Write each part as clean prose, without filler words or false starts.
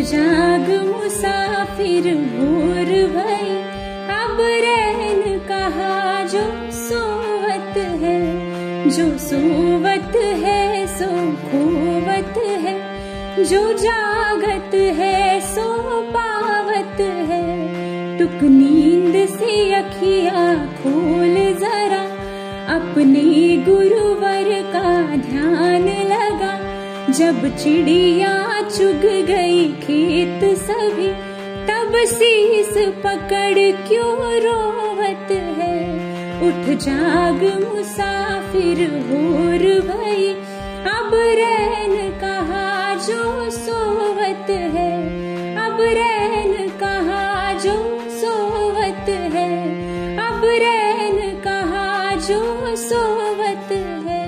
जाग मुसाफिर भोर भई, अब रहन कहा जो सोवत है, जो सोवत है सो खोवत है, जो जागत है सो पावत है। टुक नींद से अखिया खोल जरा, अपने गुरुवर का ध्यान लगा। जब चिड़िया चुग गई खेत सभी, तब शीश पकड़ क्यों रोवत है। उठ जाग मुसाफिर भोर भई, अब रैन कहा जो सोवत है, अब रैन कहा जो सोवत है, अब रैन कहा जो सोवत है।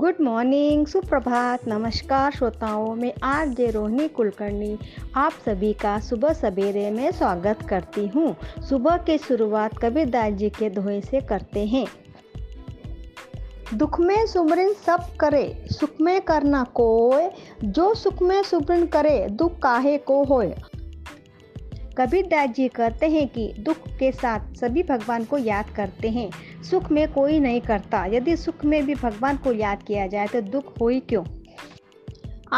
गुड मॉर्निंग, सुप्रभात, नमस्कार श्रोताओं। मैं आर.जे. रोहिणी कुलकर्णी आप सभी का सुबह सवेरे में स्वागत करती हूँ। सुबह की शुरुआत कबीरदास जी के दोहे से करते हैं। दुख में सुमरन सब करे, सुख में करना कोय, जो सुख में सुमरन करे दुख काहे को होय। कबीरदास जी कहते हैं कि दुख के साथ सभी भगवान को याद करते हैं, सुख में कोई नहीं करता। यदि सुख में भी भगवान को याद किया जाए तो दुख हो ही क्यों।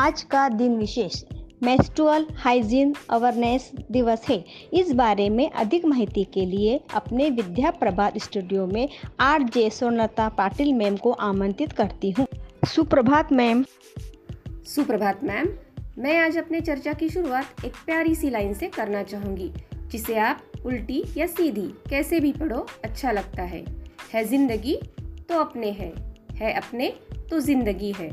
आज का दिन विशेष मेंस्ट्रुअल हाइजीन अवेयरनेस दिवस है। इस बारे में अधिक माहिती के लिए अपने विद्या प्रभात स्टूडियो में आर.जे. स्वर्णलता पाटिल मैम को आमंत्रित करती हूँ। सुप्रभात मैम। सुप्रभात मैम। मैं आज अपने चर्चा की शुरुआत एक प्यारी सी लाइन से करना चाहूँगी, जिसे आप उल्टी या सीधी कैसे भी पढ़ो अच्छा लगता है जिंदगी तो अपने है अपने तो जिंदगी है।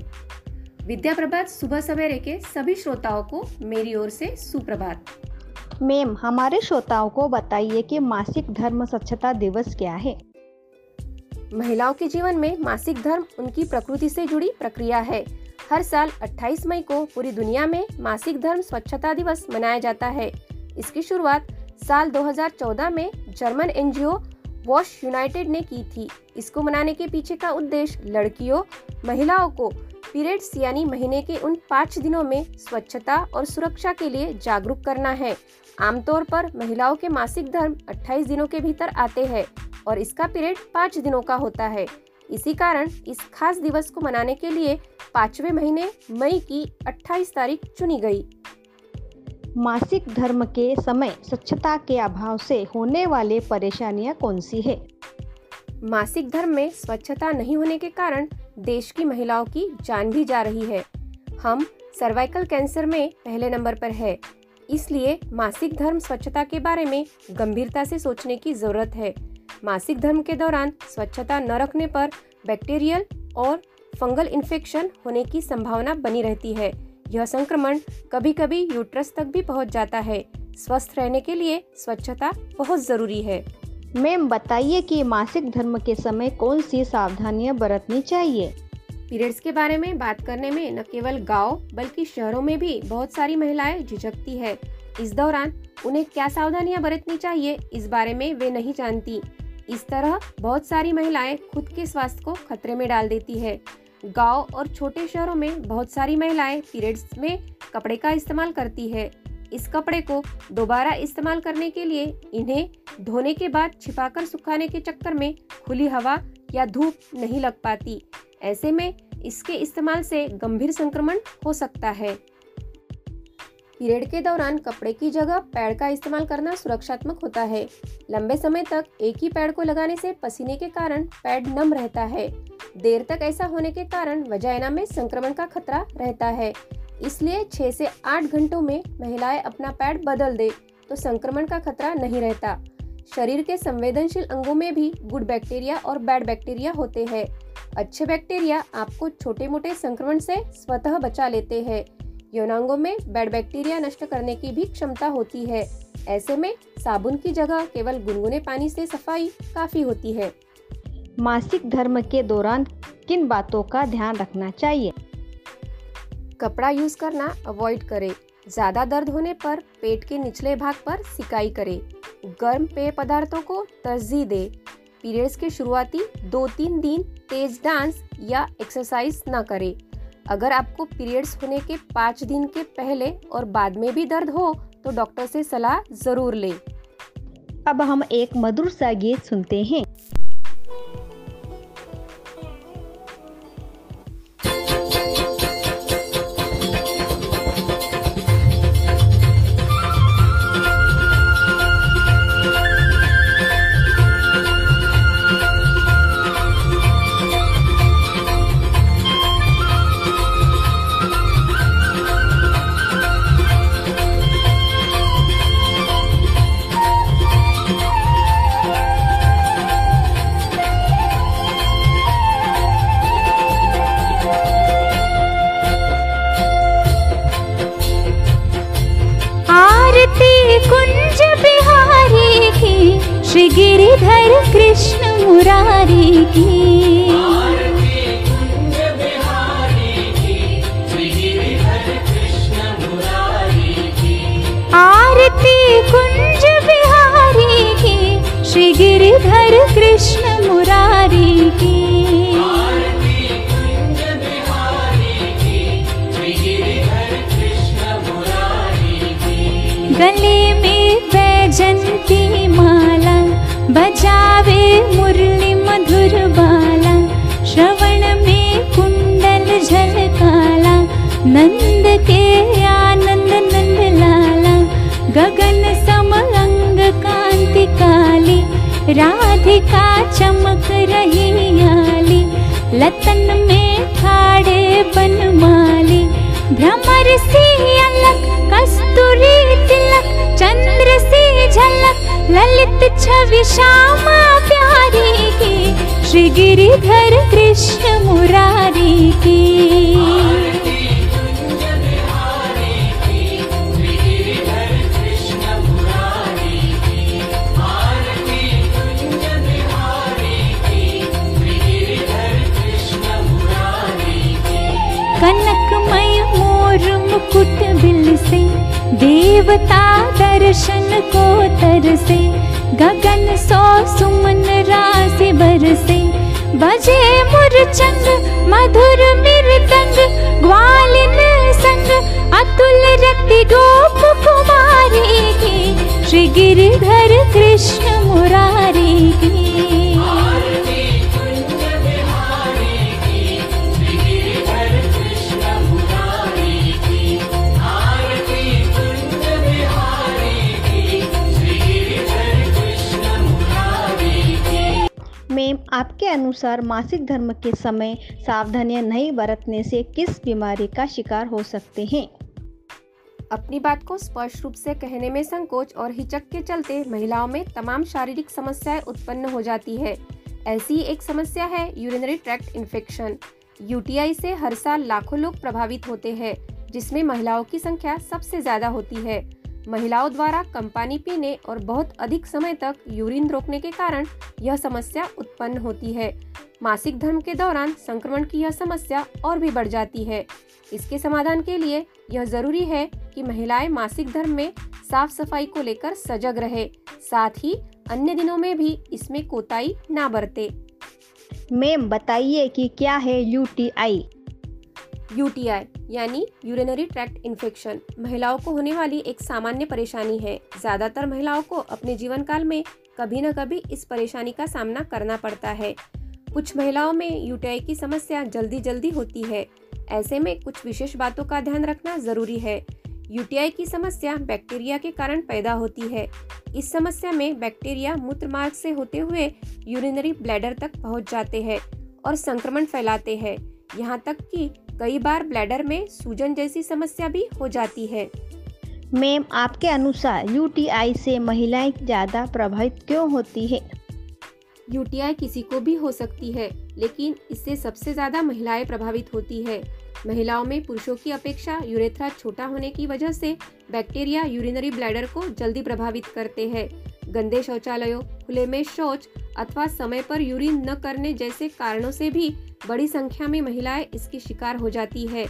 विद्या प्रभात सुबह सवेरे के सभी श्रोताओं को मेरी ओर से सुप्रभात। मैम, हमारे श्रोताओं को बताइए कि मासिक धर्म स्वच्छता दिवस क्या है। महिलाओं के जीवन में मासिक धर्म उनकी प्रकृति से जुड़ी प्रक्रिया है। हर साल 28 मई को पूरी दुनिया में मासिक धर्म स्वच्छता दिवस मनाया जाता है। इसकी शुरुआत साल 2014 में जर्मन एनजीओ वॉश यूनाइटेड ने की थी। इसको मनाने के पीछे का उद्देश्य लड़कियों, महिलाओं को पीरियड्स यानी महीने के उन 5 दिनों में स्वच्छता और सुरक्षा के लिए जागरूक करना है। आमतौर पर महिलाओं के मासिक धर्म 28 दिनों के भीतर आते हैं और इसका पीरियड 5 दिनों का होता है। इसी कारण इस खास दिवस को मनाने के लिए 5वें महीने मई की 28 तारीख चुनी गई। मासिक धर्म के समय स्वच्छता के अभाव से होने वाले परेशानियां कौन सी है। मासिक धर्म में स्वच्छता नहीं होने के कारण देश की महिलाओं की जान भी जा रही है। हम सर्वाइकल कैंसर में पहले नंबर पर है, इसलिए मासिक धर्म स्वच्छता के बारे में गंभीरता से सोचने की जरूरत है। मासिक धर्म के दौरान स्वच्छता न रखने पर बैक्टीरियल और फंगल इन्फेक्शन होने की संभावना बनी रहती है। यह संक्रमण कभी कभी यूट्रस तक भी पहुंच जाता है। स्वस्थ रहने के लिए स्वच्छता बहुत जरूरी है। मैम, बताइए कि मासिक धर्म के समय कौन सी सावधानियां बरतनी चाहिए। पीरियड्स के बारे में बात करने में न केवल गाँव बल्कि शहरों में भी बहुत सारी महिलाएं झिझकती है। इस दौरान उन्हें क्या सावधानियां बरतनी चाहिए इस बारे में वे नहीं जानती। इस तरह बहुत सारी महिलाएं खुद के स्वास्थ्य को खतरे में डाल देती है। गांव और छोटे शहरों में बहुत सारी महिलाएं पीरियड्स में कपड़े का इस्तेमाल करती है। इस कपड़े को दोबारा इस्तेमाल करने के लिए इन्हें धोने के बाद छिपाकर सुखाने के चक्कर में खुली हवा या धूप नहीं लग पाती। ऐसे में इसके इस्तेमाल से गंभीर संक्रमण हो सकता है। पीरियड के दौरान कपड़े की जगह पैड का इस्तेमाल करना सुरक्षात्मक होता है। लंबे समय तक एक ही पैड को लगाने से पसीने के कारण पैड नम रहता है। देर तक ऐसा होने के कारण वजाइना में संक्रमण का खतरा रहता है। इसलिए 6 से 8 घंटों में महिलाएं अपना पैड बदल दे तो संक्रमण का खतरा नहीं रहता। शरीर के संवेदनशील अंगों में भी गुड बैक्टीरिया और बैड बैक्टीरिया होते हैं। अच्छे बैक्टीरिया आपको छोटे मोटे संक्रमण से स्वतः बचा लेते हैं। यौनांगों में बैड बैक्टीरिया नष्ट करने की भी क्षमता होती है। ऐसे में साबुन की जगह केवल गुनगुने पानी से सफाई काफी होती है। मासिक धर्म के दौरान किन बातों का ध्यान रखना चाहिए। कपड़ा यूज करना अवॉइड करें। ज्यादा दर्द होने पर पेट के निचले भाग पर सिकाई करें। गर्म पेय पदार्थों को तरजीह दें। पीरियड्स के शुरुआती 2-3 दिन तेज डांस या एक्सरसाइज न करें। अगर आपको पीरियड्स होने के 5 दिन के पहले और बाद में भी दर्द हो तो डॉक्टर से सलाह जरूर लें। अब हम एक मधुर सा गीत सुनते हैं। श्री गिरिधर कृष्ण मुरारी की आरती कुंज बिहारी की, श्री गिरिधर कृष्ण मुरारी की, आरती कुंज बिहारी की, श्री गिरिधर कृष्ण मुरारी की, आरती कुंज बिहारी की, श्री गिरिधर कृष्ण मुरारी की। गले में वैजंती माला बजावे मुरली मधुर बाला, श्रवण में कुंडल झलकाला, नंद के आनंद नंद लाला, गगन सम अंग कांति काली, राधिका चमक रही आली, लतन में खाड़े बनमाली, भ्रमर सी अलक कस्तूरी तिलक, चंद्र सी झलक ललित छवि श्यामा प्यारी की, श्री गिरिधर कृष्ण मुरारी की आरती कुंज बिहारी की, श्री गिरिधर कृष्ण मुरारी की, आरती कुंज बिहारी की, श्री गिरिधर कृष्ण मुरारी की। कनकमय मोर मुकुट बिल से देवता दर्शन को तरसे, गगन सौ सुमन राशि बरसे, बजे मुरचंग मधुर मृदंग, ग्वालिन संग अतुल रति गोप कुमारी की, श्री गिरिधर कृष्ण मुरारी की। आपके अनुसार मासिक धर्म के समय सावधानियां नहीं बरतने से किस बीमारी का शिकार हो सकते हैं? अपनी बात को स्पष्ट रूप से कहने में संकोच और हिचक के चलते महिलाओं में तमाम शारीरिक समस्याएं उत्पन्न हो जाती है। ऐसी एक समस्या है यूरिनरी ट्रैक्ट इन्फेक्शन। यूटीआई से हर साल लाखों लोग प्रभावित होते हैं, जिसमें महिलाओं की संख्या सबसे ज्यादा होती है। महिलाओं द्वारा कम पानी पीने और बहुत अधिक समय तक यूरिन रोकने के कारण यह समस्या उत्पन्न होती है। मासिक धर्म के दौरान संक्रमण की यह समस्या और भी बढ़ जाती है। इसके समाधान के लिए यह जरूरी है कि महिलाएं मासिक धर्म में साफ सफाई को लेकर सजग रहे, साथ ही अन्य दिनों में भी इसमें कोताही ना बरते। मैम बताइए कि क्या है यूटीआई? यूटीआई यानी यूरिनरी ट्रैक्ट इन्फेक्शन महिलाओं को होने वाली एक सामान्य परेशानी है। ज़्यादातर महिलाओं को अपने जीवन काल में कभी न कभी इस परेशानी का सामना करना पड़ता है। कुछ महिलाओं में यूटीआई की समस्या जल्दी जल्दी होती है। ऐसे में कुछ विशेष बातों का ध्यान रखना जरूरी है। यूटीआई की समस्या बैक्टीरिया के कारण पैदा होती है। इस समस्या में बैक्टीरिया मूत्र मार्ग से होते हुए यूरिनरी ब्लैडर तक पहुँच जाते हैं और संक्रमण फैलाते हैं। यहाँ तक कि कई बार ब्लैडर में सूजन जैसी समस्या भी हो जाती है। मैम आपके अनुसार यूटीआई से महिलाएं ज़्यादा प्रभावित क्यों होती है? यूटीआई किसी को भी हो सकती है, लेकिन इससे सबसे ज़्यादा महिलाएं प्रभावित होती है। महिलाओं में पुरुषों की अपेक्षा यूरेथ्रा छोटा होने की वजह से बैक्टीरिया यूरिनरी ब्लैडर को जल्दी प्रभावित करते हैं। गंदे शौचालयों, खुले में शौच अथवा समय पर यूरिन न करने जैसे कारणों से भी बड़ी संख्या में महिलाएं इसकी शिकार हो जाती है।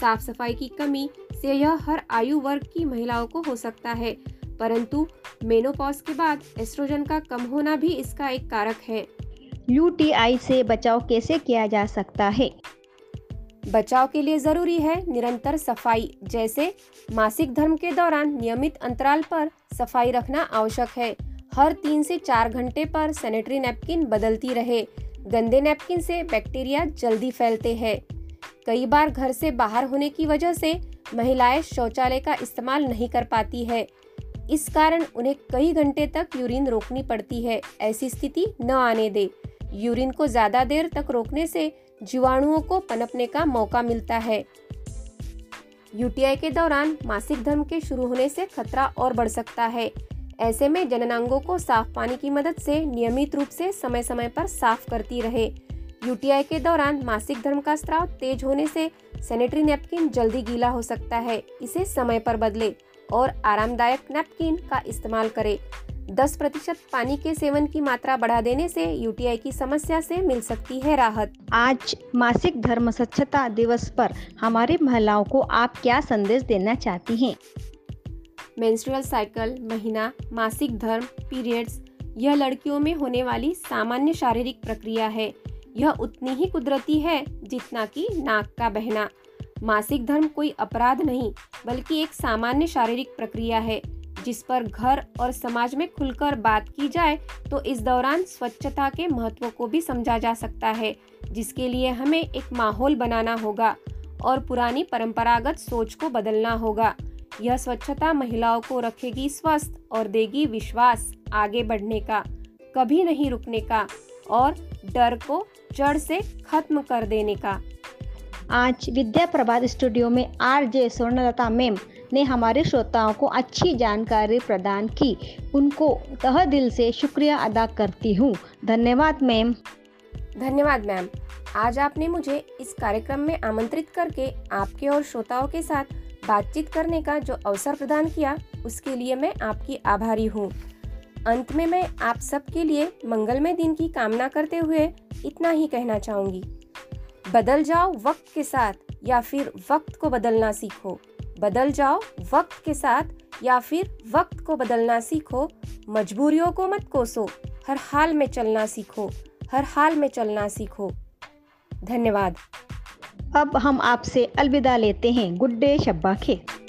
साफ सफाई की कमी से यह हर आयु वर्ग की महिलाओं को हो सकता है, परंतु मेनोपॉज के बाद एस्ट्रोजन का कम होना भी इसका एक कारक है। यूटीआई से बचाव कैसे किया जा सकता है? बचाव के लिए जरूरी है निरंतर सफाई, जैसे मासिक धर्म के दौरान नियमित अंतराल पर सफाई रखना आवश्यक है। हर 3 से 4 घंटे पर सैनिटरी नैपकिन बदलती रहे। गंदे नैपकिन से बैक्टीरिया जल्दी फैलते हैं। कई बार घर से बाहर होने की वजह से महिलाएं शौचालय का इस्तेमाल नहीं कर पाती है। इस कारण उन्हें कई घंटे तक यूरिन रोकनी पड़ती है। ऐसी स्थिति न आने दे। यूरिन को ज़्यादा देर तक रोकने से जीवाणुओं को पनपने का मौका मिलता है। यूटीआई के दौरान मासिक धर्म के शुरू होने से खतरा और बढ़ सकता है। ऐसे में जननांगों को साफ पानी की मदद से नियमित रूप से समय समय पर साफ करती रहे। यूटीआई के दौरान मासिक धर्म का स्राव तेज होने से सैनिटरी नैपकिन जल्दी गीला हो सकता है। इसे समय पर बदले और आरामदायक नैपकिन का इस्तेमाल करें। 10% पानी के सेवन की मात्रा बढ़ा देने से यूटीआई की समस्या से मिल सकती है राहत। आज मासिक धर्म स्वच्छता दिवस पर हमारी महिलाओं को आप क्या संदेश देना चाहती हैं? मेंस्ट्रुअल साइकिल, महीना, मासिक धर्म, पीरियड्स, यह लड़कियों में होने वाली सामान्य शारीरिक प्रक्रिया है। यह उतनी ही कुदरती है जितना कि नाक का बहना। मासिक धर्म कोई अपराध नहीं, बल्कि एक सामान्य शारीरिक प्रक्रिया है जिस पर घर और समाज में खुलकर बात की जाए तो इस दौरान स्वच्छता के महत्व को भी समझा जा सकता है, जिसके लिए हमें एक माहौल बनाना होगा और पुरानी परंपरागत सोच को बदलना होगा। यह स्वच्छता महिलाओं को रखेगी स्वस्थ और देगी विश्वास आगे बढ़ने का, कभी नहीं रुकने का और डर को जड़ से खत्म कर देने का। आज विद्या प्रभात स्टूडियो में आर.जे. स्वर्णलता मैम ने हमारे श्रोताओं को अच्छी जानकारी प्रदान की। उनको तहे दिल से शुक्रिया अदा करती हूँ। धन्यवाद मैम। धन्यवाद मैम। आज आपने मुझे इस कार्यक्रम में आमंत्रित करके आपके और श्रोताओं के साथ बातचीत करने का जो अवसर प्रदान किया, उसके लिए मैं आपकी आभारी हूँ। अंत में मैं आप सबके लिए मंगलमय दिन की कामना करते हुए इतना ही कहना चाहूँगी, बदल जाओ वक्त के साथ या फिर वक्त को बदलना सीखो। बदल जाओ वक्त के साथ या फिर वक्त को बदलना सीखो। मजबूरियों को मत कोसो, हर हाल में चलना सीखो। हर हाल में चलना सीखो। धन्यवाद। अब हम आपसे अलविदा लेते हैं। गुड डे, शब्बा खे।